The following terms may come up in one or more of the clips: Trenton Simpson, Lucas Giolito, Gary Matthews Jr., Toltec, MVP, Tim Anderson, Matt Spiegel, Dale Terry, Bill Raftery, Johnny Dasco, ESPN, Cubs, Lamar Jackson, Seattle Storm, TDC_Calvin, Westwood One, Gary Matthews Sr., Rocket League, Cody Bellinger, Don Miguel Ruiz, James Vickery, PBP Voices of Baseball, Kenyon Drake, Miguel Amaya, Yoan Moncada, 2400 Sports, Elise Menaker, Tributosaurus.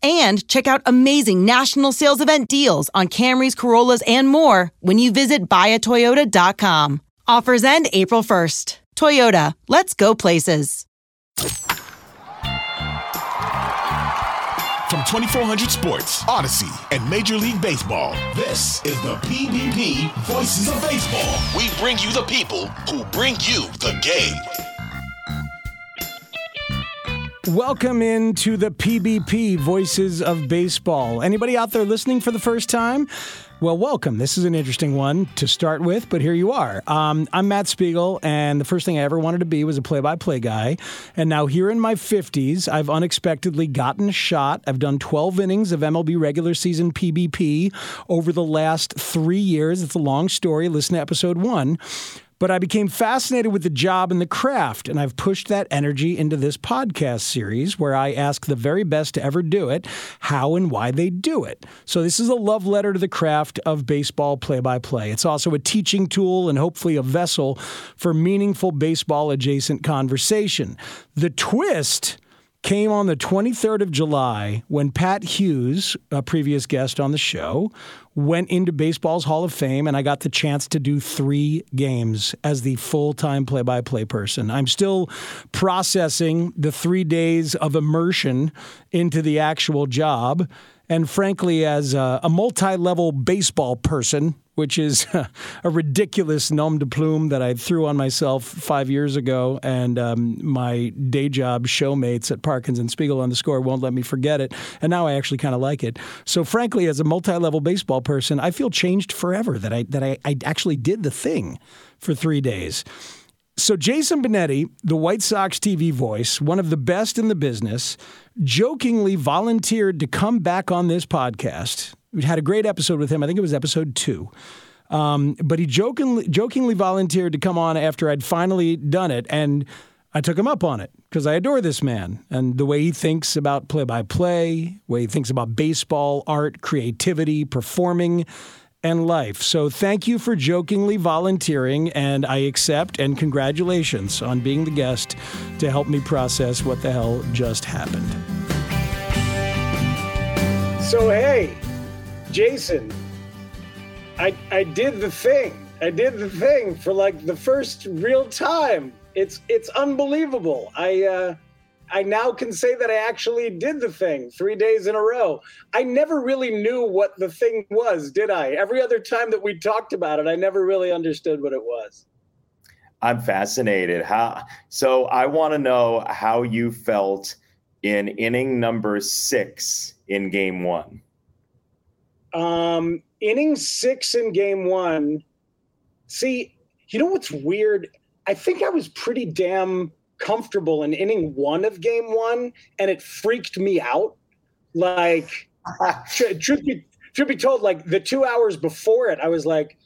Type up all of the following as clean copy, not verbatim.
And check out amazing national sales event deals on Camrys, Corollas, and more when you visit buyatoyota.com. Offers end April 1st. Toyota, let's go places. From 2400 Sports, Odyssey, and Major League Baseball, this is the PBP Voices of Baseball. We bring you the people who bring you the game. Welcome into the PBP Voices of Baseball. Anybody out there listening for the first time? Well, welcome. This is an interesting one to start with, but here you are. I'm Matt Spiegel, and the first thing I ever wanted to be was a play-by-play guy. And now here in my 50s, I've unexpectedly gotten a shot. I've done 12 innings of MLB regular season PBP over the last 3 years. It's a long story. Listen to episode 1. But I became fascinated with the job and the craft, and I've pushed that energy into this podcast series where I ask the very best to ever do it, how and why they do it. So this is a love letter to the craft of baseball play-by-play. It's also a teaching tool and hopefully a vessel for meaningful baseball-adjacent conversation. The twist came on the 23rd of July when Pat Hughes, a previous guest on the show, went into baseball's Hall of Fame, and I got the chance to do 3 games as the full-time play-by-play person. I'm still processing the 3 days of immersion into the actual job, and frankly, as a multi-level baseball person, which is a ridiculous nom de plume that I threw on myself 5 years ago, and my day job showmates at Parkins and Spiegel on The Score won't let me forget it, and now I actually kind of like it. So frankly, as a multi-level baseball person, I feel changed forever that I actually did the thing for 3 days. So Jason Benetti, the White Sox TV voice, one of the best in the business, jokingly volunteered to come back on this podcast. We had a great episode with him. I think it was episode 2. But he jokingly volunteered to come on after I'd finally done it. And I took him up on it because I adore this man and the way he thinks about play-by-play, way he thinks about baseball, art, creativity, performing, and life. So thank you for jokingly volunteering, and I accept, and congratulations on being the guest to help me process what the hell just happened. So, hey. Jason, I did the thing. I did the thing for like the first real time. It's unbelievable. I now can say that I actually did the thing 3 days in a row. I never really knew what the thing was, did I? Every other time that we talked about it, I never really understood what it was. I'm fascinated. So I want to know how you felt in inning number 6 in game 1. Inning 6 in game 1. See, you know what's weird? I think I was pretty damn comfortable in inning one of game one, and it freaked me out. Like, truth be told, like the 2 hours before it, I was like,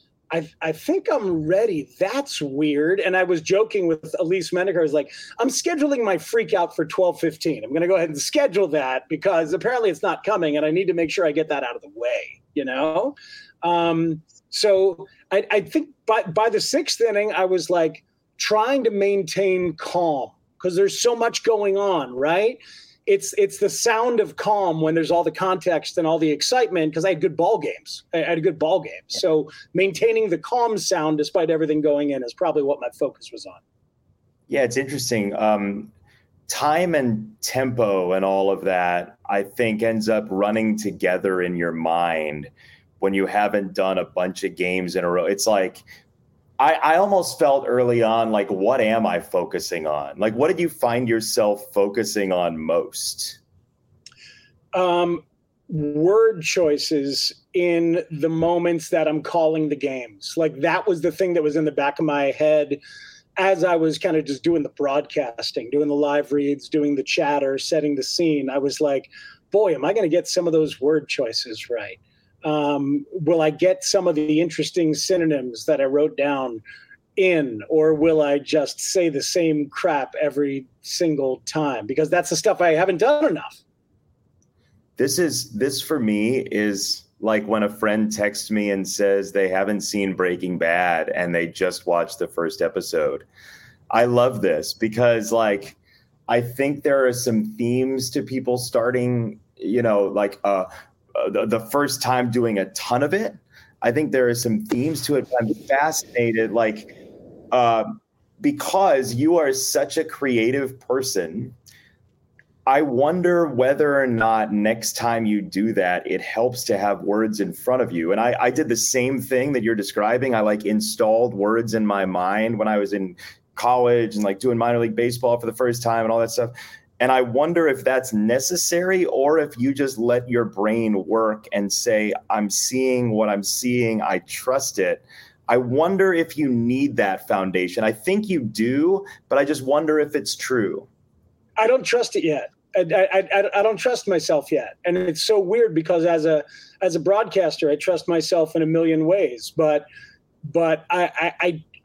I think I'm ready. That's weird. And I was joking with Elise Menaker. I was like, I'm scheduling my freak out for 12:15. I'm going to go ahead and schedule that because apparently it's not coming and I need to make sure I get that out of the way, you know? So I think by the sixth inning, I was like trying to maintain calm because there's so much going on, right? It's the sound of calm when there's all the context and all the excitement because I had good ball games. Yeah. So maintaining the calm sound despite everything going in is probably what my focus was on. Yeah, it's interesting. Time and tempo and all of that, I think, ends up running together in your mind when you haven't done a bunch of games in a row. It's like I almost felt early on, like, what am I focusing on? Like, what did you find yourself focusing on most? Word choices in the moments that I'm calling the games. Like, that was the thing that was in the back of my head as I was kind of just doing the broadcasting, doing the live reads, doing the chatter, setting the scene. I was like, boy, am I going to get some of those word choices right? Will I get some of the interesting synonyms that I wrote down in, or will I just say the same crap every single time? Because that's the stuff I haven't done enough. This for me is like when a friend texts me and says they haven't seen Breaking Bad and they just watched the first episode. I love this because, like, I think there are some themes to people starting, you know, like, the first time doing a ton of it. I think there are some themes to it. But I'm fascinated, like, because you are such a creative person, I wonder whether or not next time you do that, it helps to have words in front of you. And I did the same thing that you're describing. I, like, installed words in my mind when I was in college and, like, doing minor league baseball for the first time and all that stuff. And I wonder if that's necessary or if you just let your brain work and say, I'm seeing what I'm seeing. I trust it. I wonder if you need that foundation. I think you do, but I just wonder if it's true. I don't trust it yet. I don't trust myself yet. And it's so weird because as a broadcaster, I trust myself in a million ways. But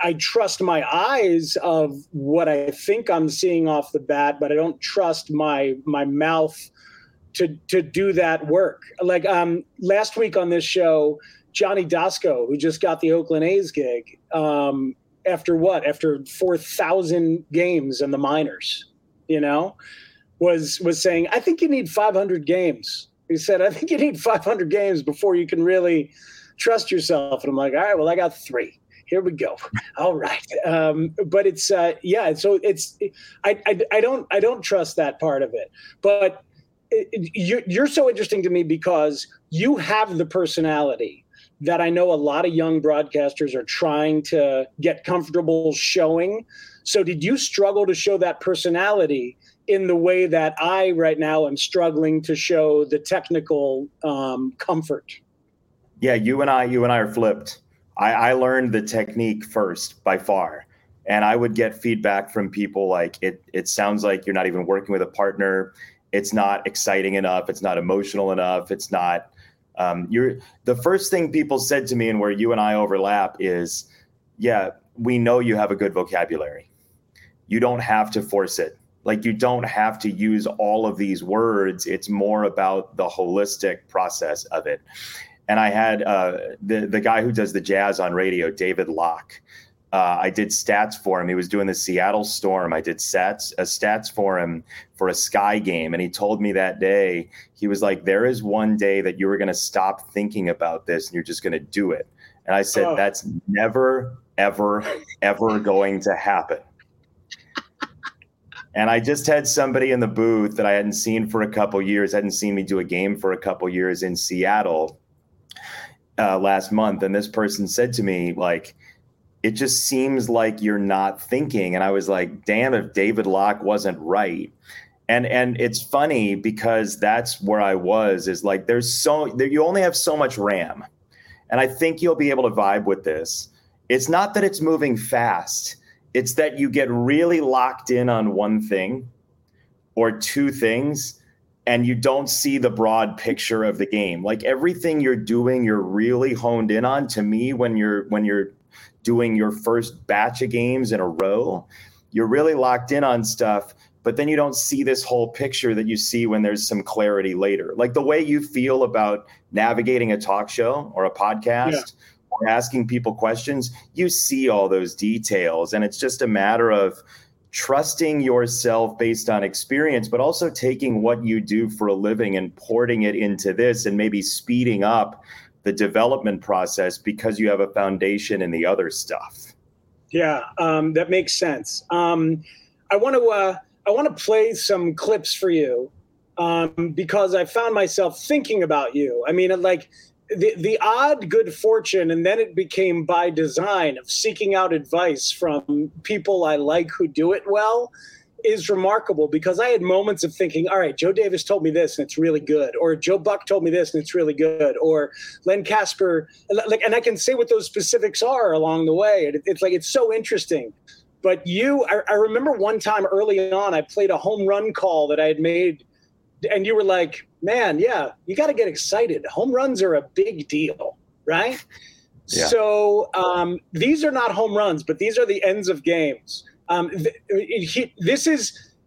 I trust my eyes of what I think I'm seeing off the bat, but I don't trust my mouth to do that work. Like, last week on this show, Johnny Dasco, who just got the Oakland A's gig, after 4,000 games in the minors, you know, was saying, I think you need 500 games. He said, I think you need 500 games before you can really trust yourself. And I'm like, all right, well, I got three. Here we go. All right. But it's, yeah. So it's, I don't trust that part of it, but you're so interesting to me because you have the personality that I know a lot of young broadcasters are trying to get comfortable showing. So did you struggle to show that personality in the way that I right now am struggling to show the technical, comfort? Yeah. You and I are flipped. I learned the technique first by far, and I would get feedback from people like, it sounds like you're not even working with a partner. It's not exciting enough. It's not emotional enough. It's not the first thing people said to me, and where you and I overlap, is, yeah, we know you have a good vocabulary. You don't have to force it. Like, you don't have to use all of these words. It's more about the holistic process of it. And I had the guy who does the jazz on radio, David Locke. I did stats for him. He was doing the Seattle Storm. I did stats for him for a Sky game. And he told me that day, he was like, there is one day that you were going to stop thinking about this and you're just going to do it. And I said, That's never, ever, ever going to happen. And I just had somebody in the booth that I hadn't seen for a couple years, hadn't seen me do a game for a couple years in Seattle last month. And this person said to me, like, it just seems like you're not thinking. And I was like, damn, if David Locke wasn't right. And it's funny because that's where I was, is like, you only have so much RAM. And I think you'll be able to vibe with this. It's not that it's moving fast. It's that you get really locked in on one thing or two things, and you don't see the broad picture of the game. Like everything you're doing, you're really honed in on. To me, when you're doing your first batch of games in a row, you're really locked in on stuff, but then you don't see this whole picture that you see when there's some clarity later. Like the way you feel about navigating a talk show or a podcast, or asking people questions, you see all those details. And it's just a matter of trusting yourself based on experience, but also taking what you do for a living and porting it into this and maybe speeding up the development process because you have a foundation in the other stuff. Yeah, that makes sense. I want to play some clips for you because I found myself thinking about you. I mean, like the odd good fortune, and then it became by design, of seeking out advice from people I like who do it well is remarkable, because I had moments of thinking, all right, Joe Davis told me this and it's really good, or Joe Buck told me this and it's really good, or Len Casper, like, and I can say what those specifics are along the way. It's like, it's so interesting. But you, I remember one time early on, I played a home run call that I had made, and you were like, man, yeah, you got to get excited. Home runs are a big deal, right? Yeah. So these are not home runs, but these are the ends of games.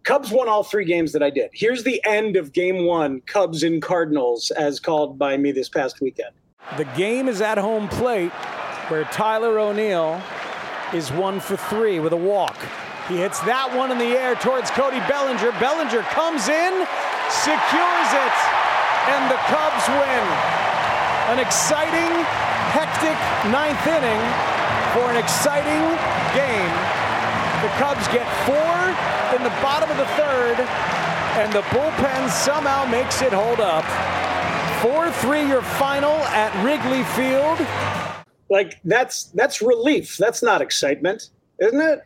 Cubs won all three games that I did. Here's the end of game one, Cubs and Cardinals, as called by me this past weekend. The game is at home plate, where Tyler O'Neill is 1-for-3 with a walk. He hits that one in the air towards Cody Bellinger. Bellinger comes in, secures it, and the Cubs win. An exciting, hectic ninth inning for an exciting game. The Cubs get four in the bottom of the third, and the bullpen somehow makes it hold up. 4-3 your final at Wrigley Field. Like that's relief. That's not excitement, isn't it?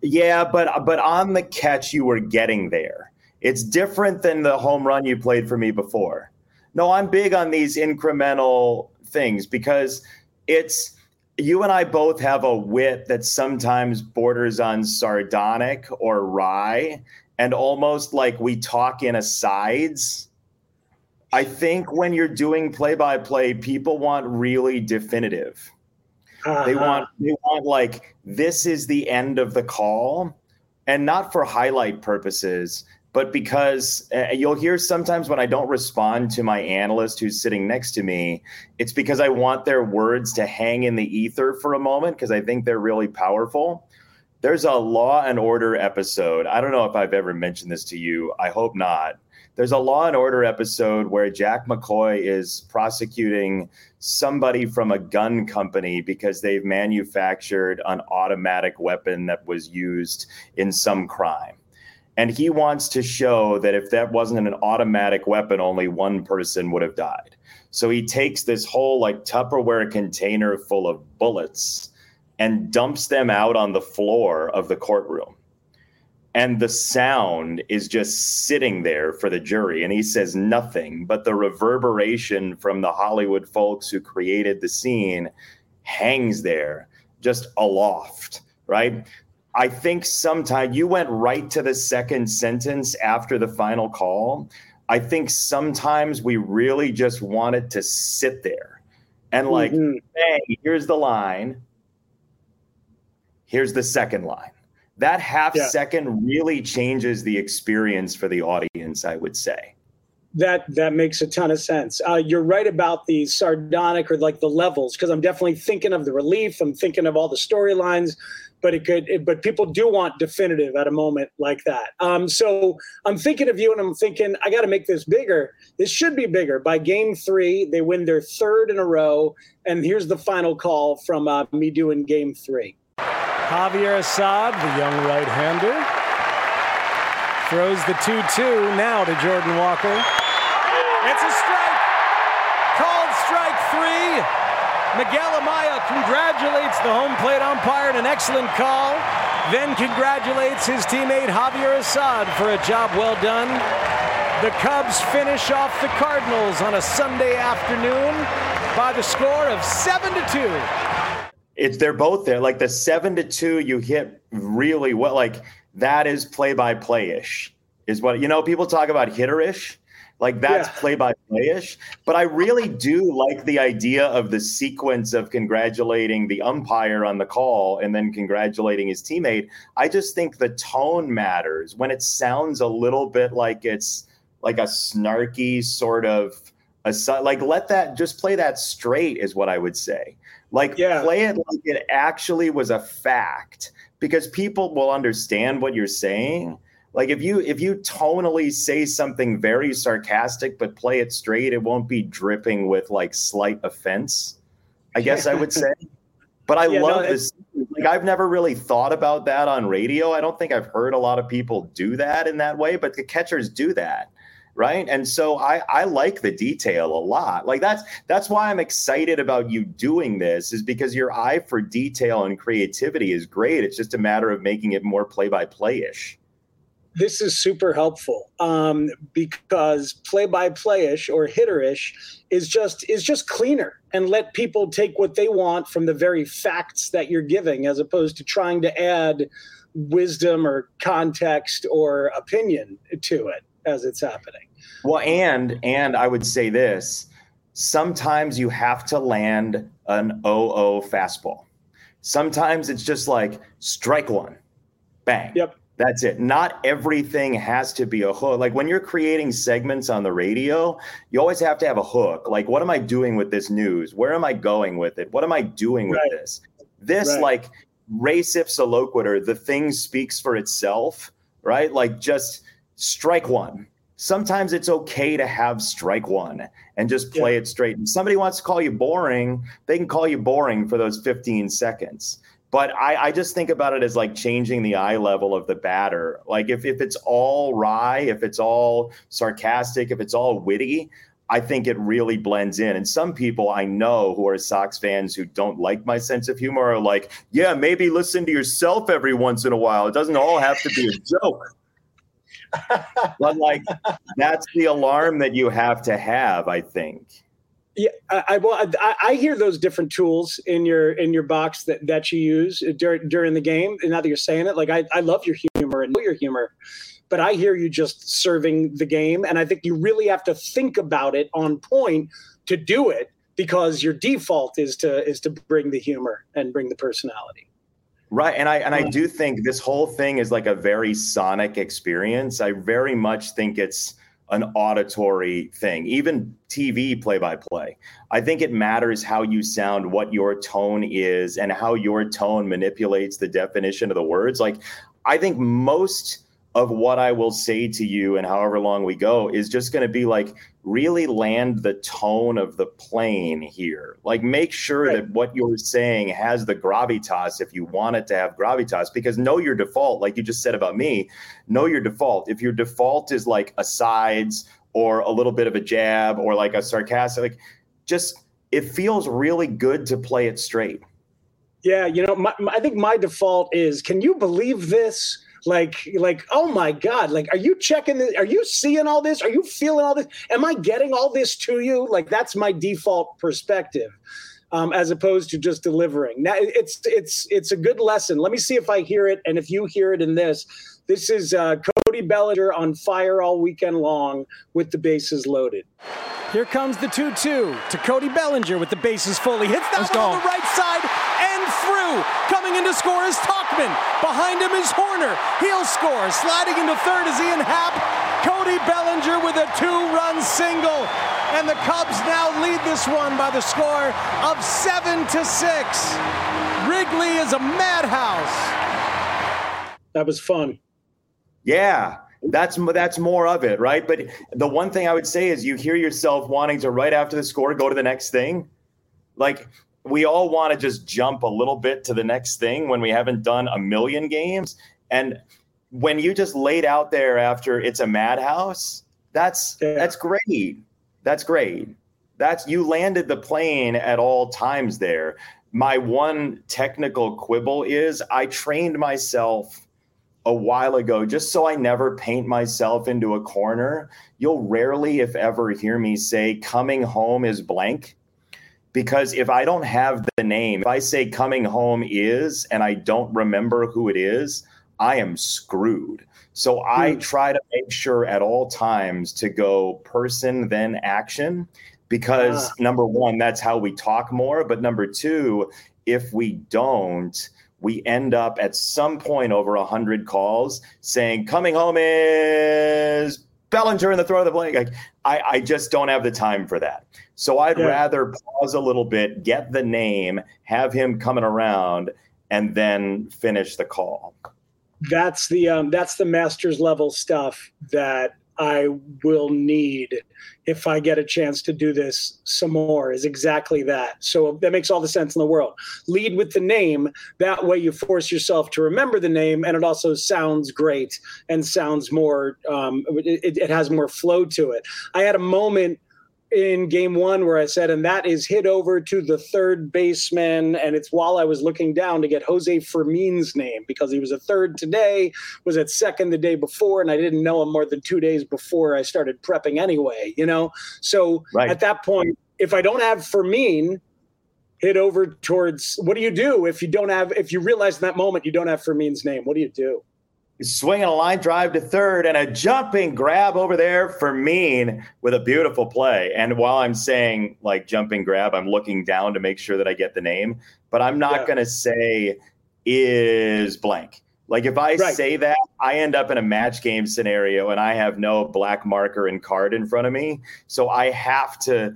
Yeah, but on the catch, you were getting there. It's different than the home run you played for me before. No, I'm big on these incremental things because it's, you and I both have a wit that sometimes borders on sardonic or wry, and almost like we talk in asides. I think when you're doing play-by-play, people want really definitive. Uh-huh. They want like, this is the end of the call, and not for highlight purposes, but because you'll hear sometimes when I don't respond to my analyst who's sitting next to me, it's because I want their words to hang in the ether for a moment because I think they're really powerful. There's a Law and Order episode. I don't know if I've ever mentioned this to you. I hope not. There's a Law and Order episode where Jack McCoy is prosecuting somebody from a gun company because they've manufactured an automatic weapon that was used in some crime. And he wants to show that if that wasn't an automatic weapon, only one person would have died. So he takes this whole like Tupperware container full of bullets and dumps them out on the floor of the courtroom. And the sound is just sitting there for the jury. And he says nothing, but the reverberation from the Hollywood folks who created the scene hangs there just aloft, right? I think sometimes you went right to the second sentence after the final call. I think sometimes we really just want it to sit there and like, hey, here's the line. Here's the second line. That half second really changes the experience for the audience, I would say. That makes a ton of sense. You're right about the sardonic or like the levels, because I'm definitely thinking of the relief. I'm thinking of all the storylines, but people do want definitive at a moment like that. So I'm thinking of you, and I'm thinking I got to make this bigger. This should be bigger. By game three, they win their third in a row, and here's the final call from me doing game three. Javier Assad, the young right-hander, throws the 2-2 now to Jordan Walker. It's a strike. Called strike three. Miguel Amaya congratulates the home plate umpire on an excellent call, then congratulates his teammate Javier Assad for a job well done. The Cubs finish off the Cardinals on a Sunday afternoon by the score of 7-2. they're both there. Like the 7-2 you hit really well. Like that is play-by-play-ish is what, you know, people talk about hitter-ish. Like that's play-by-play-ish. But I really do like the idea of the sequence of congratulating the umpire on the call and then congratulating his teammate. I just think the tone matters when it sounds a little bit like it's like a snarky sort of like let that just play that straight is what I would say. Like play it like it actually was a fact, because people will understand what you're saying. Like if you tonally say something very sarcastic but play it straight, it won't be dripping with like slight offense, I guess I would say. But I love this. Like I've never really thought about that on radio. I don't think I've heard a lot of people do that in that way, but the catchers do that, right? And so I like the detail a lot. Like that's why I'm excited about you doing this, is because your eye for detail and creativity is great. It's just a matter of making it more play-by-play-ish. This is super helpful because play-by-play-ish or hitter-ish is just cleaner, and let people take what they want from the very facts that you're giving, as opposed to trying to add wisdom or context or opinion to it as it's happening. Well, and I would say this, sometimes you have to land an 0-0 fastball. Sometimes it's just like strike one, bang. Yep. That's it. Not everything has to be a hook. Like when you're creating segments on the radio, you always have to have a hook. Like, what am I doing with this news? Where am I going with it? What am I doing with this? This, like, res ipsa loquitur, the thing speaks for itself, right? Like, just strike one. Sometimes it's okay to have strike one and just play it straight. If somebody wants to call you boring, they can call you boring for those 15 seconds. But I just think about it as like changing the eye level of the batter. Like if it's all wry, if it's all sarcastic, if it's all witty, I think it really blends in. And some people I know who are Sox fans who don't like my sense of humor are like, yeah, maybe listen to yourself every once in a while. It doesn't all have to be a joke. But like that's the alarm that you have to have, I think. Yeah, I hear those different tools in your box that you use during the game. And now that you're saying it, like I love your humor and know your humor, but I hear you just serving the game. And I think you really have to think about it on point to do it, because your default is to bring the humor and bring the personality. Right. And I do think this whole thing is like a very sonic experience. I very much think it's an auditory thing, even TV play-by-play. I think it matters how you sound, what your tone is, and how your tone manipulates the definition of the words. Like, I think most of what I will say to you, and however long we go, is just going to be like, really land the tone of the plane here. Like, make sure that what you're saying has the gravitas if you want it to have gravitas, because know your default, like you just said about me, know your default. If your default is like asides or a little bit of a jab or like a sarcastic, like just, it feels really good to play it straight. Yeah. You know, I think my default is, can you believe this? Like, oh my God, like, are you checking this? Are you seeing all this? Are you feeling all this? Am I getting all this to you? Like, that's my default perspective, as opposed to just delivering. Now it's a good lesson. Let me see if I hear it. And if you hear it in this, this is Cody Bellinger on fire all weekend long with the bases loaded. Here comes the 2-2 to Cody Bellinger with the bases full. He hits that one on the right side and through. Coming in to score is Tauchman. Behind him is Horner. He'll score. Sliding into third is Ian Happ. Cody Bellinger with a 2-run single. And the Cubs now lead this one by the score of 7-6. Wrigley is a madhouse. That was fun. Yeah. That's more of it, right? But the one thing I would say is you hear yourself wanting to, right after the score, go to the next thing. Like, we all want to just jump a little bit to the next thing when we haven't done a million games. And when you just laid out there after it's a madhouse, that's great. That's great. That's, you landed the plane at all times there. My one technical quibble is I trained myself a while ago, just so I never paint myself into a corner. You'll rarely, if ever, hear me say coming home is blank, Because if I don't have the name, if I say coming home is, and I don't remember who it is, I am screwed. So I try to make sure at all times to go person, then action, because number one, that's how we talk more. But number two, if we don't, we end up at some point over 100 calls saying coming home is Bellinger in the throw of the blank. Like, I just don't have the time for that. So I'd rather pause a little bit, get the name, have him coming around, and then finish the call. That's the master's level stuff that I will need if I get a chance to do this some more, is exactly that. So that makes all the sense in the world. Lead with the name. That way you force yourself to remember the name, and it also sounds great and sounds more, it has more flow to it. I had a moment in game one where I said, and that is hit over to the third baseman. And it's while I was looking down to get Jose Fermin's name, because he was a third today, was at second the day before. And I didn't know him more than 2 days before I started prepping anyway, you know? So at that point, if I don't have Fermin, hit over towards, what do you do? If you don't have, if you realize in that moment, you don't have Fermin's name, what do you do? Swinging a line drive to third and a jumping grab over there for Mean with a beautiful play. And while I'm saying like jumping grab, I'm looking down to make sure that I get the name, but I'm not going to say is blank. Like if I say that, I end up in a match game scenario and I have no black marker and card in front of me. So I have to,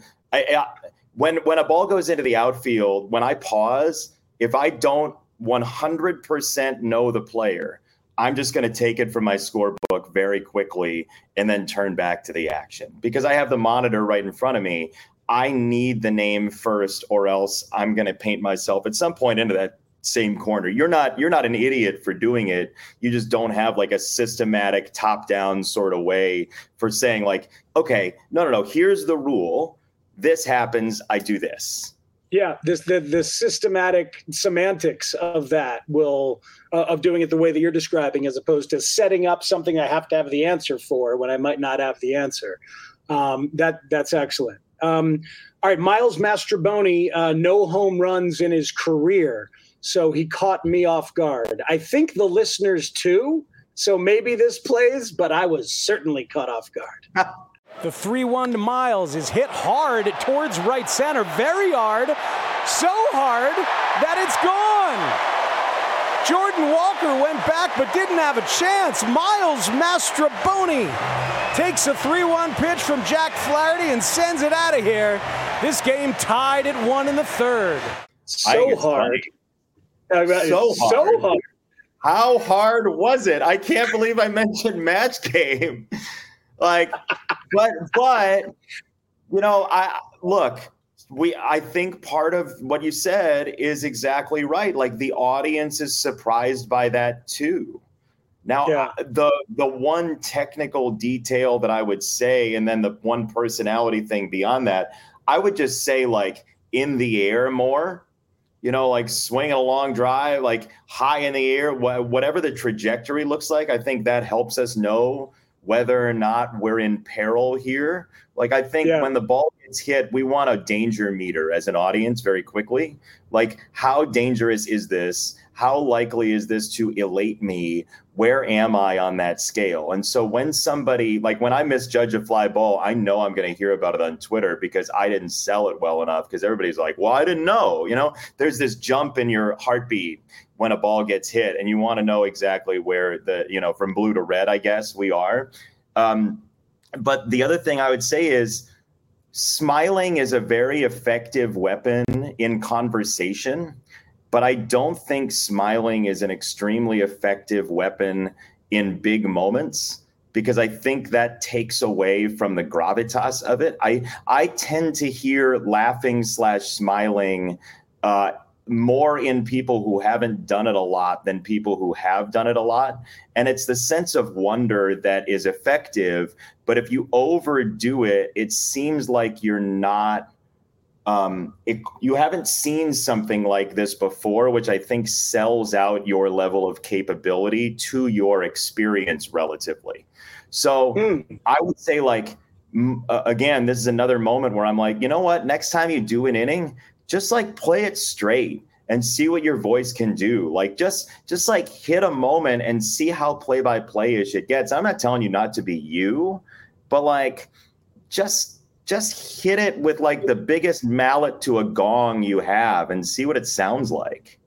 when a ball goes into the outfield, when I pause, if I don't 100% know the player, I'm just going to take it from my scorebook very quickly and then turn back to the action, because I have the monitor right in front of me. I need the name first, or else I'm going to paint myself at some point into that same corner. You're not an idiot for doing it. You just don't have like a systematic top down sort of way for saying like, okay, no, here's the rule. This happens. I do this. Yeah, the systematic semantics of that will of doing it the way that you're describing, as opposed to setting up something I have to have the answer for when I might not have the answer. That's excellent. All right, Miles Mastroboni, no home runs in his career, so he caught me off guard. I think the listeners too. So maybe this plays, but I was certainly caught off guard. The 3-1 to Miles is hit hard towards right center. Very hard. So hard that it's gone. Jordan Walker went back but didn't have a chance. Miles Mastroboni takes a 3-1 pitch from Jack Flaherty and sends it out of here. This game tied at 1 in the third. So hard. So hard. How hard was it? I can't believe I mentioned match game. Like, but, you know, I think part of what you said is exactly right. Like the audience is surprised by that too. Now, the one technical detail that I would say, and then the one personality thing beyond that, I would just say like in the air more, you know, like swinging a long drive, like high in the air, whatever the trajectory looks like. I think that helps us know whether or not we're in peril here. Like, I think when the ball gets hit, we want a danger meter as an audience very quickly. Like, how dangerous is this? How likely is this to elate me? Where am I on that scale? And so when somebody, like when I misjudge a fly ball, I know I'm going to hear about it on Twitter because I didn't sell it well enough, because everybody's like, well, I didn't know. You know, there's this jump in your heartbeat when a ball gets hit, and you want to know exactly where the, you know, from blue to red, I guess we are. But the other thing I would say is smiling is a very effective weapon in conversation, but I don't think smiling is an extremely effective weapon in big moments, because I think that takes away from the gravitas of it. I tend to hear laughing/smiling more in people who haven't done it a lot than people who have done it a lot. And it's the sense of wonder that is effective. But if you overdo it, it seems like you're not, you haven't seen something like this before, which I think sells out your level of capability to your experience relatively. So I would say like, again, this is another moment where I'm like, you know what? Next time you do an inning, just like play it straight and see what your voice can do. Like just like hit a moment and see how play by play ish it gets. I'm not telling you not to be you, but like just hit it with like the biggest mallet to a gong you have and see what it sounds like.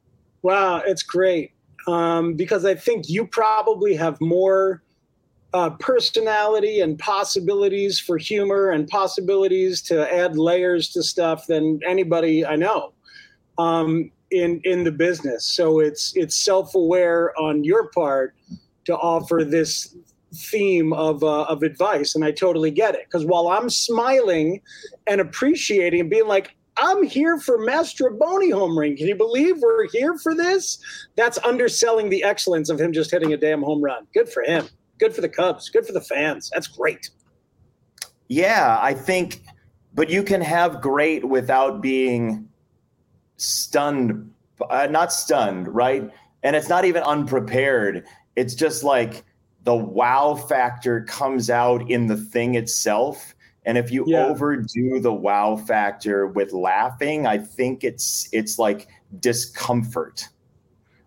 Wow, it's great. Because I think you probably have more personality and possibilities for humor and possibilities to add layers to stuff than anybody I know in the business. So it's self-aware on your part to offer this theme of advice. And I totally get it. Because while I'm smiling and appreciating and being like, I'm here for Mastroboni home run. Can you believe we're here for this? That's underselling the excellence of him just hitting a damn home run. Good for him. Good for the Cubs. Good for the fans. That's great. Yeah, I think, but you can have great without being stunned, not stunned, right? And it's not even unprepared. It's just like the wow factor comes out in the thing itself. And if you overdo the wow factor with laughing, I think it's like discomfort.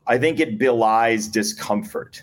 I think it belies discomfort.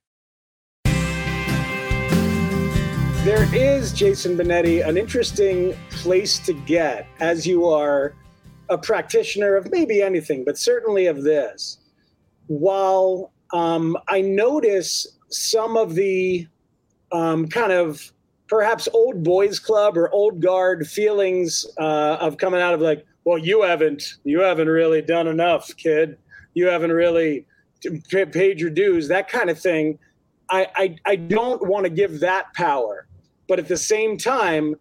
There is, Jason Benetti, an interesting place to get as you are a practitioner of maybe anything, but certainly of this. While I notice some of the kind of perhaps old boys club or old guard feelings of coming out of like, well, you haven't really done enough, kid. You haven't really paid your dues, that kind of thing. I don't want to give that power. But at the same time,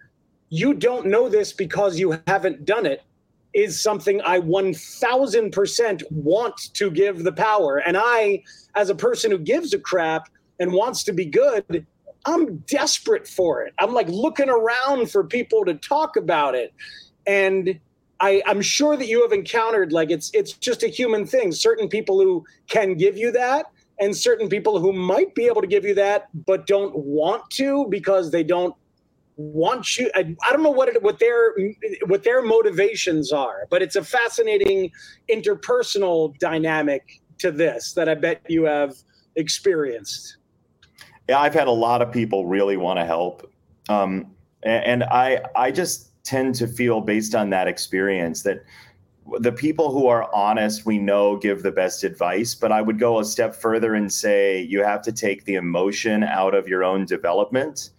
you don't know this because you haven't done it is something I 1,000% want to give the power. And I, as a person who gives a crap and wants to be good, I'm desperate for it. I'm like looking around for people to talk about it. And I'm sure that you have encountered, like, it's just a human thing. Certain people who can give you that and certain people who might be able to give you that but don't want to because they don't want you. I don't know what their motivations are, but it's a fascinating interpersonal dynamic to this that I bet you have experienced. Yeah, I've had a lot of people really want to help, and I just tend to feel, based on that experience, that the people who are honest, we know, give the best advice. But I would go a step further and say you have to take the emotion out of your own development.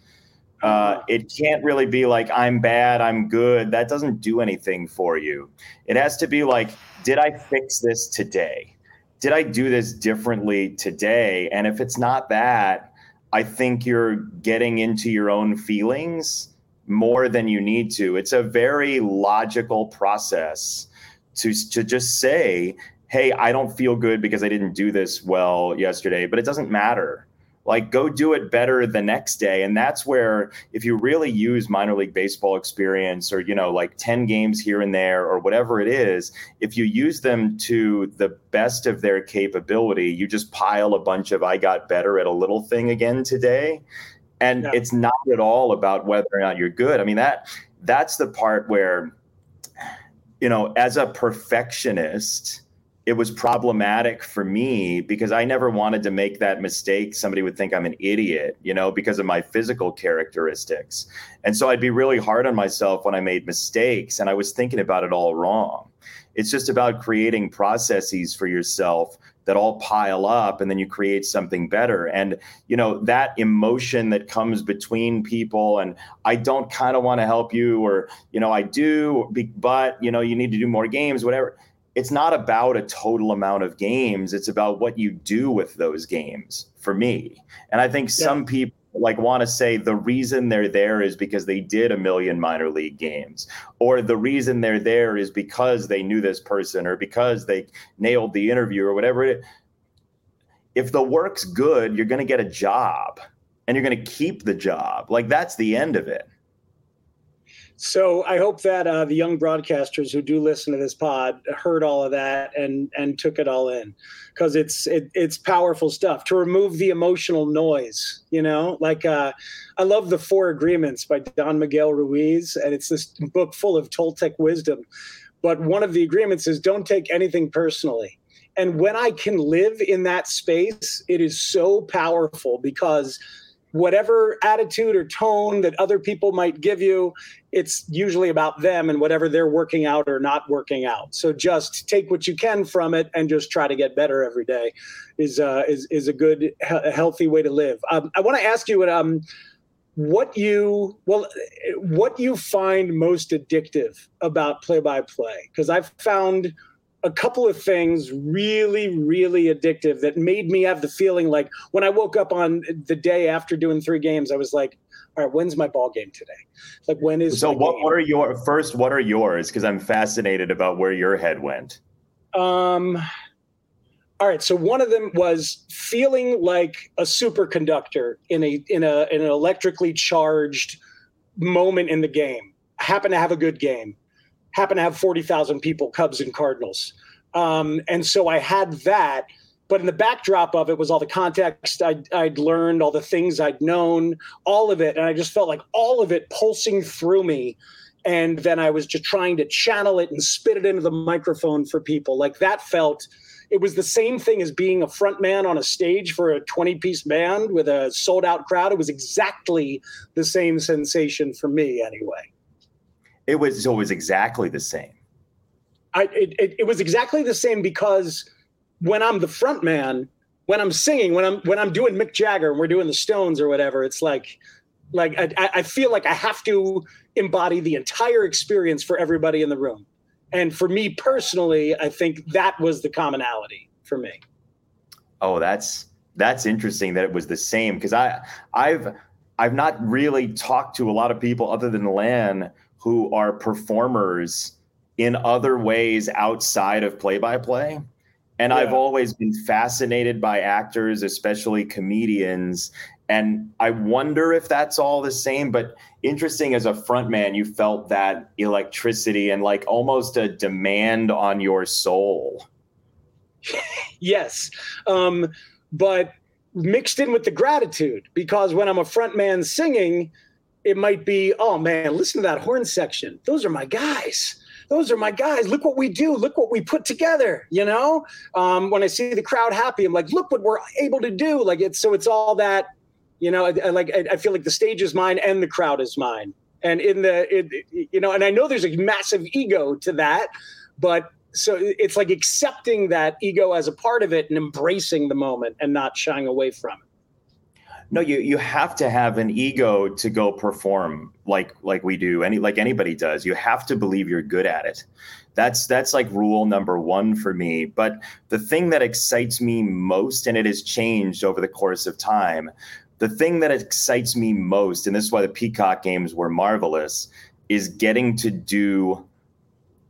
It can't really be like, I'm bad, I'm good. That doesn't do anything for you. It has to be like, did I fix this today? Did I do this differently today? And if it's not that, I think you're getting into your own feelings more than you need to. It's a very logical process to just say, hey, I don't feel good because I didn't do this well yesterday, but it doesn't matter. Like, go do it better the next day. And that's where, if you really use minor league baseball experience, or, you know, like 10 games here and there or whatever it is, if you use them to the best of their capability, you just pile a bunch of, I got better at a little thing again today. And it's not at all about whether or not you're good. I mean, that's the part where, you know, as a perfectionist, it was problematic for me because I never wanted to make that mistake. Somebody would think I'm an idiot, you know, because of my physical characteristics. And so I'd be really hard on myself when I made mistakes and I was thinking about it all wrong. It's just about creating processes for yourself that all pile up and then you create something better. And, you know, that emotion that comes between people and I don't kind of want to help you, or, you know, I do, but, you know, you need to do more games, whatever. It's not about a total amount of games. It's about what you do with those games, for me. And I think some people like want to say the reason they're there is because they did a million minor league games, or the reason they're there is because they knew this person, or because they nailed the interview, or whatever it is. If the work's good, you're going to get a job and you're going to keep the job. Like, that's the end of it. So I hope that the young broadcasters who do listen to this pod heard all of that and took it all in, because it's powerful stuff to remove the emotional noise. You know, like I love The Four Agreements by Don Miguel Ruiz. And it's this book full of Toltec wisdom. But one of the agreements is don't take anything personally. And when I can live in that space, it is so powerful, because whatever attitude or tone that other people might give you, it's usually about them and whatever they're working out or not working out. So just take what you can from it and just try to get better every day is a good, healthy way to live. I want to ask you what you find most addictive about play-by-play, because I've found a couple of things really, really addictive that made me have the feeling like when I woke up on the day after doing three games, I was like, all right, when's my ball game today? Like, when is so what are your first, what are yours? Because I'm fascinated about where your head went. All right. So one of them was feeling like a superconductor in an electrically charged moment in the game. I happen to have a good game. Happen to have 40,000 people, Cubs and Cardinals. And so I had that, but in the backdrop of it was all the context I'd learned, all the things I'd known, all of it. And I just felt like all of it pulsing through me. And then I was just trying to channel it and spit it into the microphone for people. Like, that felt, it was the same thing as being a front man on a stage for a 20-piece band with a sold out crowd. It was exactly the same sensation for me anyway. It was exactly the same. It was exactly the same, because when I'm the front man, when I'm singing, when I'm doing Mick Jagger and we're doing the Stones or whatever, it's like I feel like I have to embody the entire experience for everybody in the room. And for me personally, I think that was the commonality for me. Oh, that's interesting that it was the same, because I've I've not really talked to a lot of people other than Lan who are performers in other ways outside of play-by-play. And I've always been fascinated by actors, especially comedians. And I wonder if that's all the same, but interesting as a frontman, you felt that electricity and like almost a demand on your soul. Yes. But mixed in with the gratitude, because when I'm a frontman singing, it might be, oh man, listen to that horn section. Those are my guys. Those are my guys. Look what we do. Look what we put together. You know, when I see the crowd happy, I'm like, look what we're able to do. Like it's, so it's all that, you know, I feel like the stage is mine and the crowd is mine. And in the, you know, and I know there's a massive ego to that, but so it's like accepting that ego as a part of it and embracing the moment and not shying away from it. No, you have to have an ego to go perform like we do, like anybody does. You have to believe you're good at it. That's like rule number one for me. But the thing that excites me most, and it has changed over the course of time, the thing that excites me most, and this is why the Peacock games were marvelous, is getting to do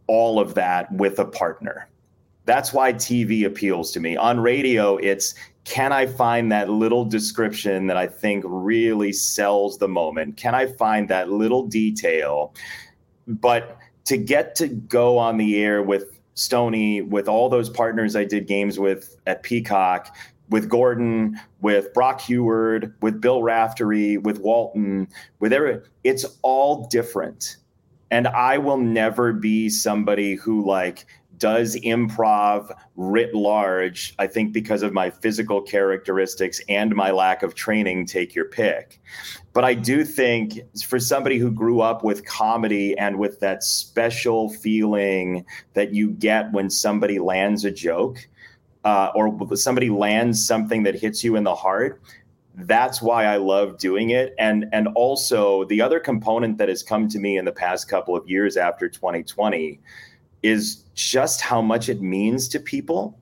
all of that with a partner. That's why TV appeals to me. On radio, it's, can I find that little description that I think really sells the moment? Can I find that little detail? But to get to go on the air with Stoney, with all those partners I did games with at Peacock, with Gordon, with Brock Heward, with Bill Raftery, with Walton, with everyone, it's all different. And I will never be somebody who like does improv writ large, I think because of my physical characteristics and my lack of training, take your pick. But I do think for somebody who grew up with comedy and with that special feeling that you get when somebody lands a joke or somebody lands something that hits you in the heart, that's why I love doing it. And also the other component that has come to me in the past couple of years after 2020 is just how much it means to people,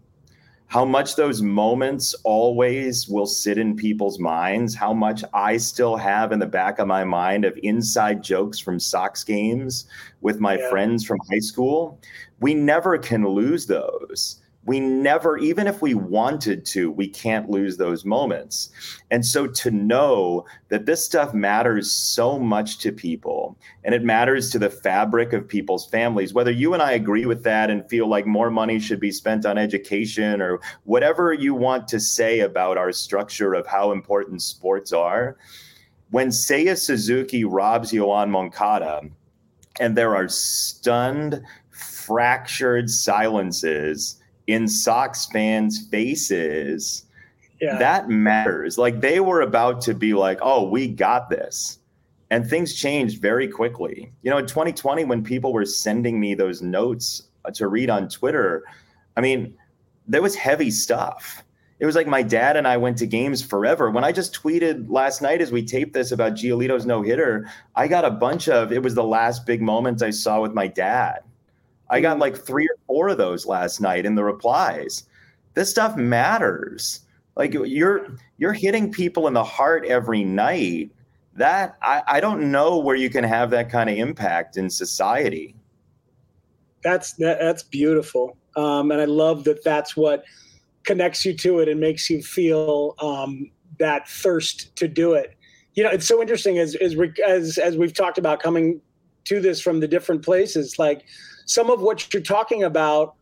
how much those moments always will sit in people's minds, how much I still have in the back of my mind of inside jokes from Sox games with my friends from high school. We never can lose those. We never, even if we wanted to, we can't lose those moments. And so to know that this stuff matters so much to people, and it matters to the fabric of people's families, whether you and I agree with that and feel like more money should be spent on education or whatever you want to say about our structure of how important sports are, when Seiya Suzuki robs Yoan Moncada and there are stunned, fractured silences in Sox fans' faces, that matters. Like they were about to be like, oh, we got this. And things changed very quickly. You know, in 2020, when people were sending me those notes to read on Twitter, I mean, there was heavy stuff. It was like my dad and I went to games forever. When I just tweeted last night as we taped this about Giolito's no-hitter, I got a bunch of, it was the last big moment I saw with my dad. I got like 3 or 4 of those last night in the replies. This stuff matters. Like you're hitting people in the heart every night. That I don't know where you can have that kind of impact in society. That's beautiful. And I love that that's what connects you to it and makes you feel that thirst to do it. You know, it's so interesting as we've talked about coming to this from the different places, like some of what you're talking about,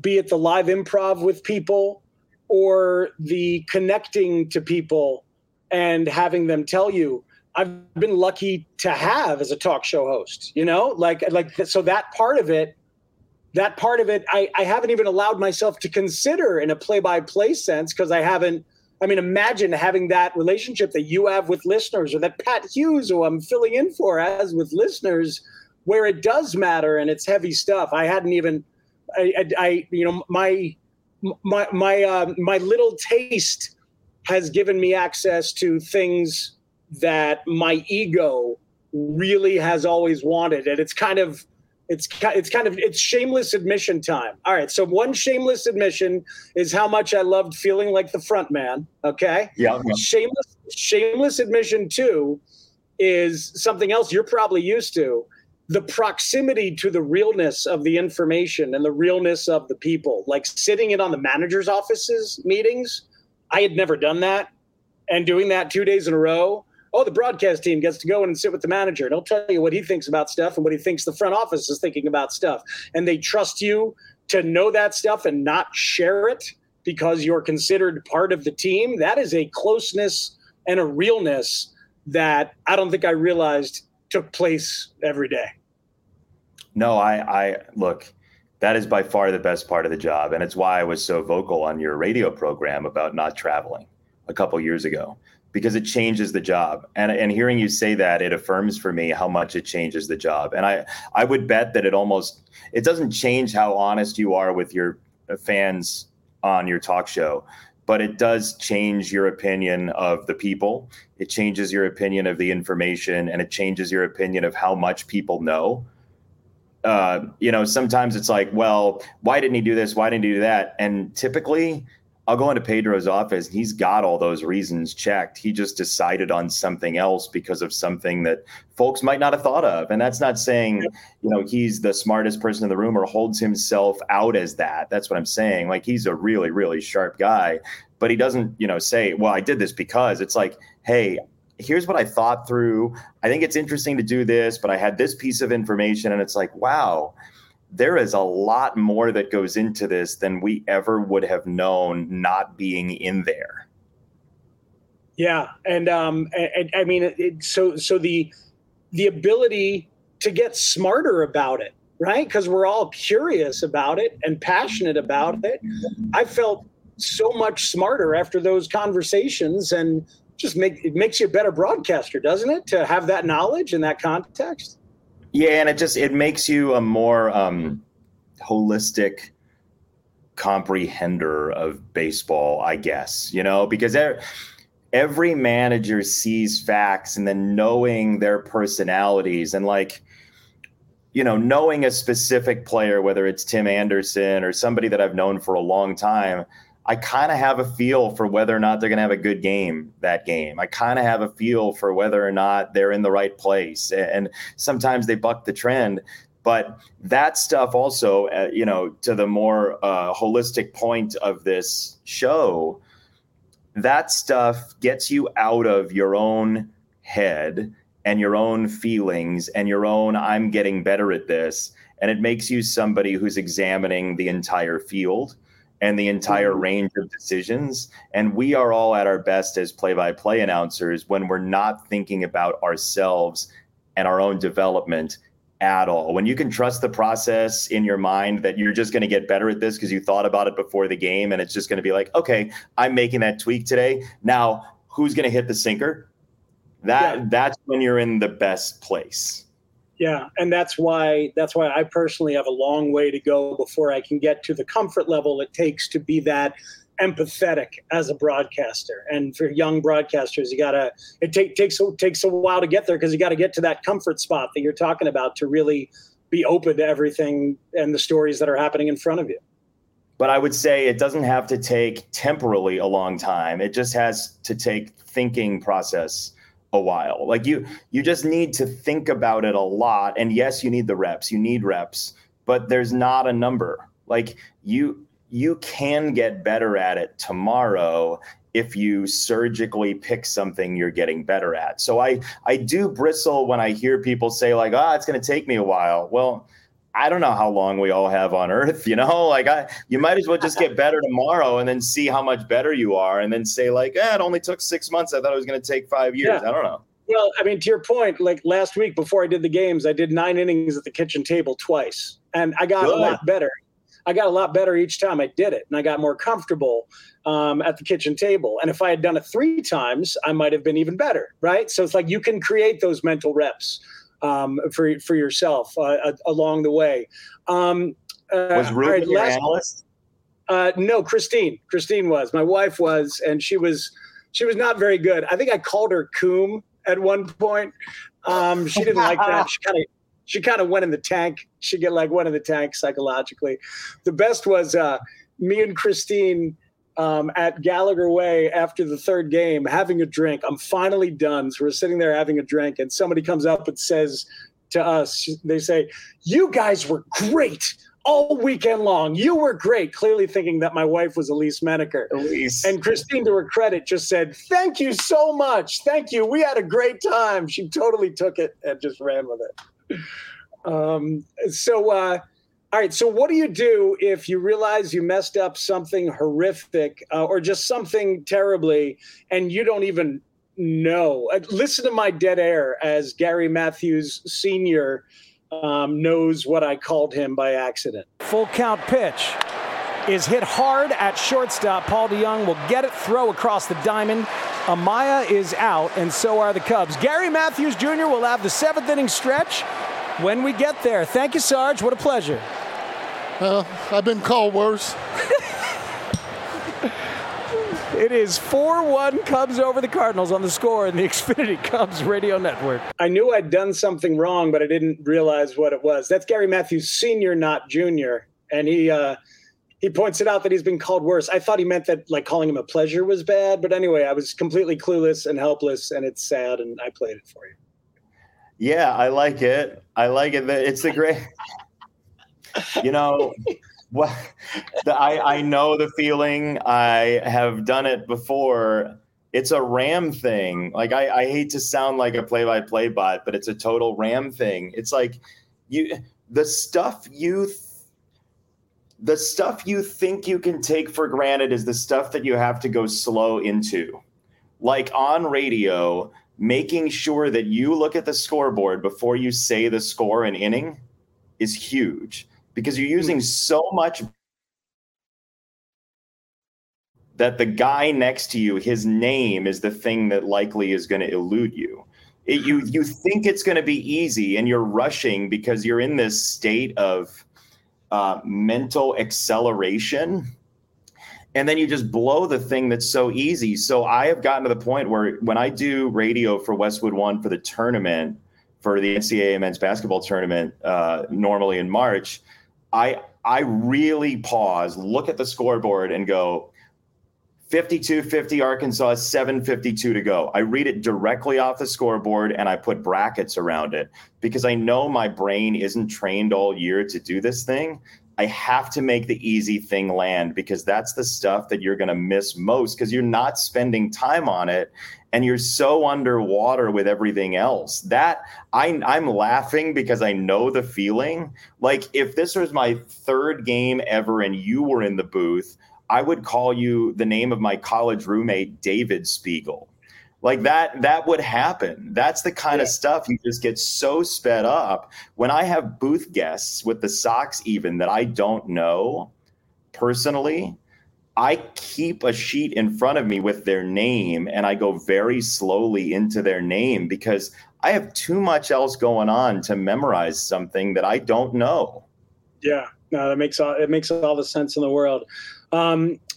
be it the live improv with people or the connecting to people and having them tell you, I've been lucky to have as a talk show host, you know, like so that part of it, I haven't even allowed myself to consider in a play-by-play sense because imagine having that relationship that you have with listeners or that Pat Hughes, who I'm filling in for, has with listeners, where it does matter and it's heavy stuff. I hadn't even, I you know, my little taste has given me access to things that my ego really has always wanted. And it's shameless admission time. All right. So one shameless admission is how much I loved feeling like the front man. Okay. Yeah. Shameless shameless admission too is something else you're probably used to, the proximity to the realness of the information and the realness of the people. Like sitting in on the manager's offices meetings, I had never done that. And doing that 2 days in a row, oh, the broadcast team gets to go in and sit with the manager. And he'll tell you what he thinks about stuff and what he thinks the front office is thinking about stuff. And they trust you to know that stuff and not share it because you're considered part of the team. That is a closeness and a realness that I don't think I realized took place every day. No, I look, that is by far the best part of the job. And it's why I was so vocal on your radio program about not traveling a couple years ago, because it changes the job. And hearing you say that, it affirms for me how much it changes the job. And I would bet that it doesn't change how honest you are with your fans on your talk show, but it does change your opinion of the people. It changes your opinion of the information, and it changes your opinion of how much people know. Sometimes it's like, well, why didn't he do this? Why didn't he do that? And typically I'll go into Pedro's office. He's got all those reasons checked. He just decided on something else because of something that folks might not have thought of. And that's not saying, he's the smartest person in the room or holds himself out as that. That's what I'm saying. Like, he's a really, really sharp guy, but he doesn't, say, well, I did this because. It's like, hey, here's what I thought through. I think it's interesting to do this, but I had this piece of information. And it's like, wow, there is a lot more that goes into this than we ever would have known not being in there. Yeah. And so the ability to get smarter about it, right? Because we're all curious about it and passionate about it. I felt so much smarter after those conversations, and it makes you a better broadcaster, doesn't it? To have that knowledge and that context. Yeah, and it makes you a more holistic comprehender of baseball, I guess, because every manager sees facts, and then knowing their personalities and knowing a specific player, whether it's Tim Anderson or somebody that I've known for a long time, I kind of have a feel for whether or not they're going to have a good game that game. I kind of have a feel for whether or not they're in the right place. And sometimes they buck the trend. But that stuff also, to the more holistic point of this show, that stuff gets you out of your own head and your own feelings and your own I'm getting better at this. And it makes you somebody who's examining the entire field and the entire range of decisions. And we are all at our best as play-by-play announcers when we're not thinking about ourselves and our own development at all. When you can trust the process in your mind that you're just going to get better at this because you thought about it before the game, and it's just going to be like, okay, I'm making that tweak today. Now, who's going to hit the sinker? That's when you're in the best place. Yeah, and that's why I personally have a long way to go before I can get to the comfort level it takes to be that empathetic as a broadcaster. And for young broadcasters, it takes a while to get there, because you got to get to that comfort spot that you're talking about to really be open to everything and the stories that are happening in front of you. But I would say it doesn't have to take temporally a long time. It just has to take thinking process a while. Like you just need to think about it a lot. And yes, you need reps, but there's not a number. Like you can get better at it tomorrow if you surgically pick something you're getting better at. So I do bristle when I hear people say like, it's going to take me a while. Well, I don't know how long we all have on earth, you might as well just get better tomorrow and then see how much better you are. And then say like, it only took 6 months. I thought it was going to take 5 years. Yeah. I don't know. Well, I mean, to your point, like last week before I did the games, I did 9 innings at the kitchen table twice, and I got a lot better. I got a lot better each time I did it, and I got more comfortable at the kitchen table. And if I had done it 3 times, I might've been even better. Right. So it's like, you can create those mental reps for yourself along the way. Was Ruben your analyst? No, Christine was. My wife was, and she was not very good. I think I called her Coom at one point. She didn't like that. She kind of went in the tank. She went in the tank psychologically. The best was me and Christine at Gallagher Way after the third game, having a drink. I'm finally done. So we're sitting there having a drink, and somebody comes up and says to us, they say, "You guys were great all weekend long. You were great." Clearly thinking that my wife was Elise Menaker. Elise. And Christine, to her credit, just said, "Thank you so much. Thank you. We had a great time." She totally took it and just ran with it. All right, so what do you do if you realize you messed up something horrific or just something terribly and you don't even know? Listen to my dead air as Gary Matthews Sr. knows what I called him by accident. Full count pitch is hit hard at shortstop. Paul DeYoung will get it, throw across the diamond. Amaya is out, and so are the Cubs. Gary Matthews Jr. will have the seventh inning stretch when we get there. Thank you, Sarge. What a pleasure. I've been called worse. It is 4-1 Cubs over the Cardinals on the score in the Xfinity Cubs radio network. I knew I'd done something wrong, but I didn't realize what it was. That's Gary Matthews Sr., not Jr., and he points it out that he's been called worse. I thought he meant that, like, calling him a pleasure was bad, but anyway, I was completely clueless and helpless, and it's sad, and I played it for you. Yeah, I like it. I like it. It's a great, you know, what I know the feeling. I have done it before. It's a Ram thing. Like, I hate to sound like a play-by-play bot, but it's a total Ram thing. It's like the stuff you think you can take for granted is the stuff that you have to go slow into. Like on radio, making sure that you look at the scoreboard before you say the score and inning is huge, because you're using so much that the guy next to you, his name is the thing that likely is going to elude you. You think it's going to be easy, and you're rushing because you're in this state of mental acceleration. And then you just blow the thing that's so easy. So I have gotten to the point where when I do radio for Westwood One for the tournament, for the NCAA men's basketball tournament, normally in March, I really pause, look at the scoreboard, and go, 52-50 Arkansas, 7:52 to go. I read it directly off the scoreboard, and I put brackets around it because I know my brain isn't trained all year to do this thing. I have to make the easy thing land, because that's the stuff that you're going to miss most, because you're not spending time on it and you're so underwater with everything else. That I'm laughing because I know the feeling. Like, if this was my third game ever and you were in the booth, I would call you the name of my college roommate, David Spiegel. Like, that would happen. That's the kind of stuff you just get so sped up. When I have booth guests with the Sox, even that I don't know personally, I keep a sheet in front of me with their name, and I go very slowly into their name because I have too much else going on to memorize something that I don't know. Yeah, no, it makes all the sense in the world.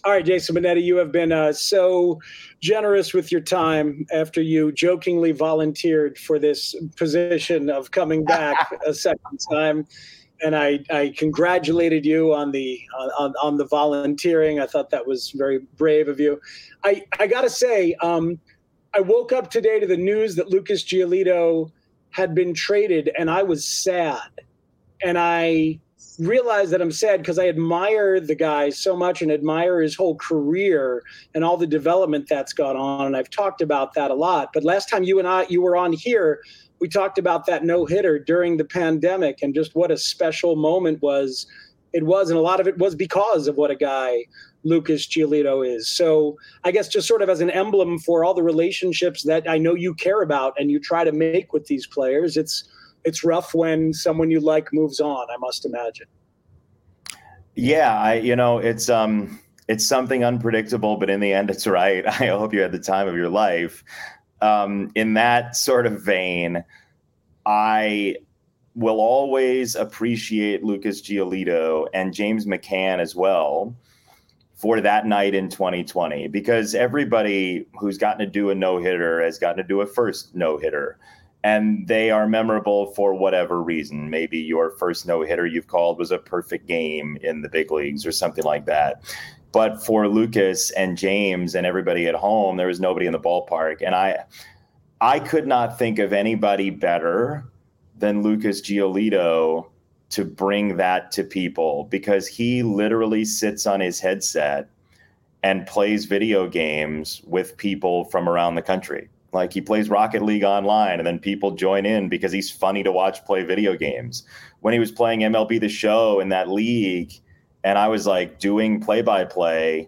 All right, Jason Benetti, you have been so generous with your time after you jokingly volunteered for this position of coming back a second time. And I congratulated you on the volunteering. I thought that was very brave of you. I got to say, I woke up today to the news that Lucas Giolito had been traded, and I was sad. And I realize that I'm sad because I admire the guy so much and admire his whole career and all the development that's gone on. And I've talked about that a lot. But last time you were on here, we talked about that no-hitter during the pandemic and just what a special moment it was. And a lot of it was because of what a guy Lucas Giolito is. So I guess just sort of as an emblem for all the relationships that I know you care about and you try to make with these players, it's rough when someone you like moves on, I must imagine. Yeah, it's something unpredictable, but in the end, it's right. I hope you had the time of your life. In that sort of vein, I will always appreciate Lucas Giolito and James McCann as well for that night in 2020, because everybody who's gotten to do a no-hitter has gotten to do a first no-hitter. And they are memorable for whatever reason. Maybe your first no-hitter you've called was a perfect game in the big leagues or something like that. But for Lucas and James and everybody at home, there was nobody in the ballpark. And I could not think of anybody better than Lucas Giolito to bring that to people, because he literally sits on his headset and plays video games with people from around the country. Like, he plays Rocket League online, and then people join in because he's funny to watch play video games. When he was playing MLB The Show in that league, and I was like doing play-by-play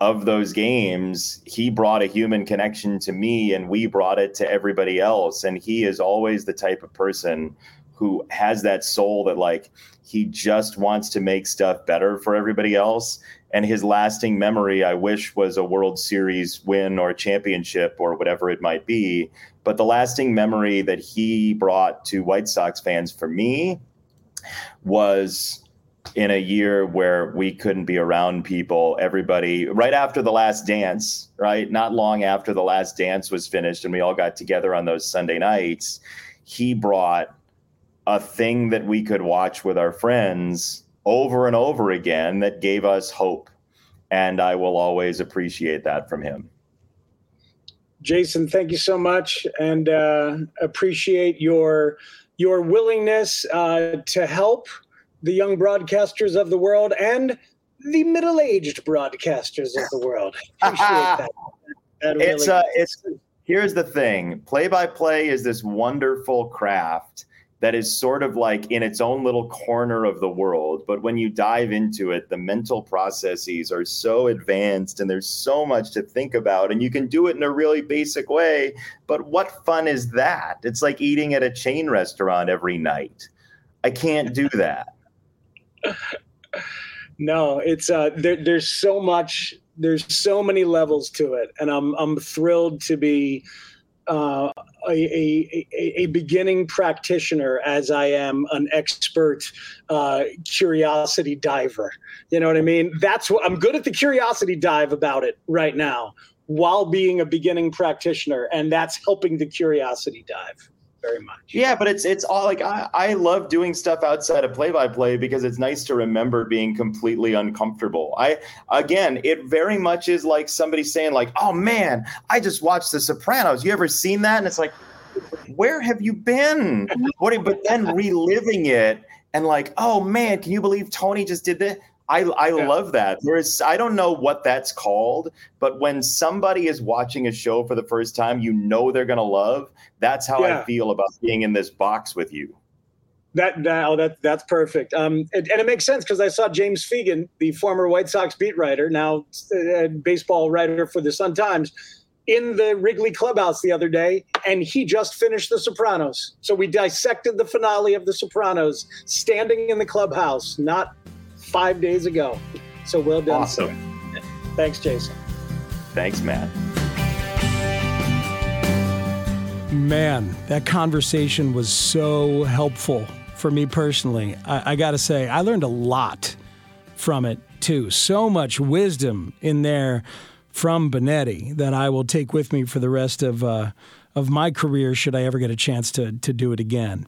of those games, he brought a human connection to me, and we brought it to everybody else. And he is always the type of person who has that soul that, like, he just wants to make stuff better for everybody else. And his lasting memory, I wish, was a World Series win or championship or whatever it might be. But the lasting memory that he brought to White Sox fans for me was in a year where we couldn't be around people. Everybody, right after The Last Dance, right? Not long after The Last Dance was finished and we all got together on those Sunday nights, he brought a thing that we could watch with our friends over and over again that gave us hope. And I will always appreciate that from him. Jason, thank you so much, and appreciate your willingness to help the young broadcasters of the world and the middle-aged broadcasters of the world. Appreciate that. Here's the thing. Play-by-play is this wonderful craft that is sort of like in its own little corner of the world. But when you dive into it, the mental processes are so advanced and there's so much to think about, and you can do it in a really basic way. But what fun is that? It's like eating at a chain restaurant every night. I can't do that. No, it's there's so much. There's so many levels to it. And I'm thrilled to be a beginning practitioner, as I am an expert curiosity diver. You know what I mean? That's what I'm good at, the curiosity dive about it right now, while being a beginning practitioner, and that's helping the curiosity dive very much. Yeah, but it's all like I love doing stuff outside of play-by-play because it's nice to remember being completely uncomfortable. It very much is like somebody saying, like, "Oh man, I just watched The Sopranos. You ever seen that?" And it's like, where have you been? But then reliving it and like, "Oh man, can you believe Tony just did this?" I love that. I don't know what that's called, but when somebody is watching a show for the first time, you know they're going to love. That's how I feel about being in this box with you. That's perfect. And it makes sense, because I saw James Fegan, the former White Sox beat writer, now baseball writer for the Sun-Times, in the Wrigley clubhouse the other day, and he just finished The Sopranos. So we dissected the finale of The Sopranos standing in the clubhouse, not 5 days ago. So well done. Awesome. Sir. Thanks, Jason. Thanks, Matt. Man, that conversation was so helpful for me personally. I got to say, I learned a lot from it too. So much wisdom in there from Benetti that I will take with me for the rest of my career, should I ever get a chance to do it again.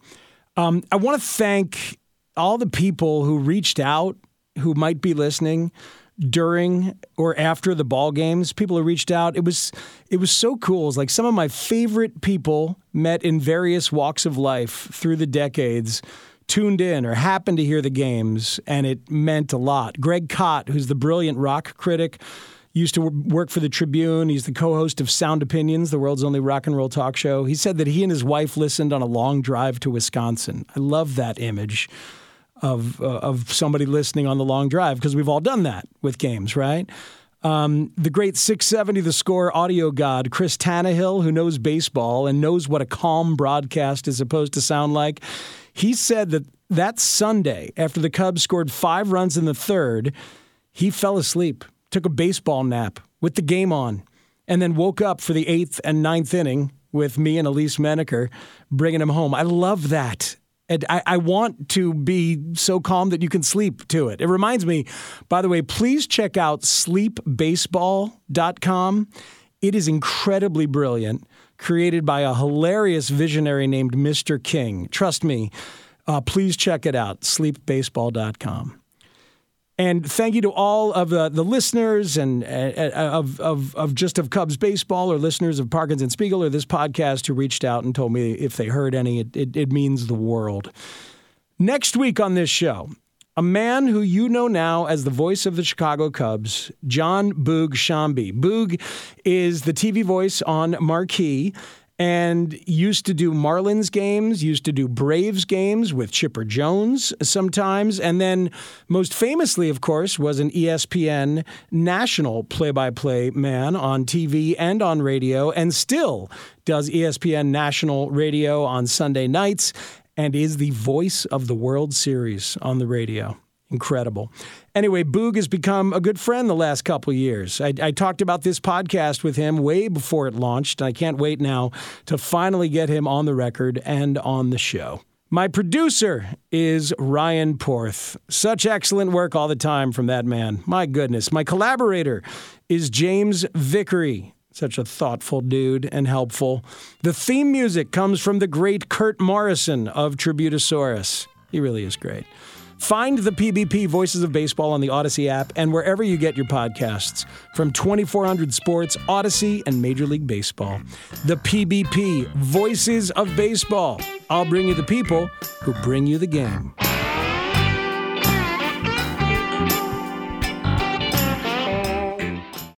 I want to thank all the people who reached out, who might be listening during or after the ball games, people who reached out. It was so cool. It was like some of my favorite people met in various walks of life through the decades, tuned in or happened to hear the games, and it meant a lot. Greg Kot, who's the brilliant rock critic, used to work for the Tribune. He's the co-host of Sound Opinions, the world's only rock and roll talk show. He said that he and his wife listened on a long drive to Wisconsin. I love that image of somebody listening on the long drive, because we've all done that with games, right? The great 670 The Score audio god, Chris Tannehill, who knows baseball and knows what a calm broadcast is supposed to sound like. He said that Sunday, after the Cubs scored 5 runs in the third, he fell asleep, took a baseball nap with the game on, and then woke up for the 8th and 9th inning with me and Elise Menaker bringing him home. I love that. And I want to be so calm that you can sleep to it. It reminds me, by the way, please check out sleepbaseball.com. It is incredibly brilliant, created by a hilarious visionary named Mr. King. Trust me, please check it out, sleepbaseball.com. And thank you to all of the listeners and of Cubs baseball, or listeners of Parkins and Spiegel or this podcast, who reached out and told me if they heard any. It means the world. Next week on this show, a man who you know now as the voice of the Chicago Cubs, John Boog Sciambi. Boog is the TV voice on Marquee, and used to do Marlins games, used to do Braves games with Chipper Jones sometimes, and then most famously, of course, was an ESPN national play-by-play man on TV and on radio, and still does ESPN national radio on Sunday nights, and is the voice of the World Series on the radio. Incredible. Anyway, Boog has become a good friend the last couple of years. I talked about this podcast with him way before it launched, and I can't wait now to finally get him on the record and on the show. My producer is Ryan Porth. Such excellent work all the time from that man. My goodness. My collaborator is James Vickery. Such a thoughtful dude and helpful. The theme music comes from the great Kurt Morrison of Tributosaurus. He really is great. Find the PBP Voices of Baseball on the Odyssey app and wherever you get your podcasts, from 2400 Sports, Odyssey, and Major League Baseball. The PBP Voices of Baseball. I'll bring you the people who bring you the game.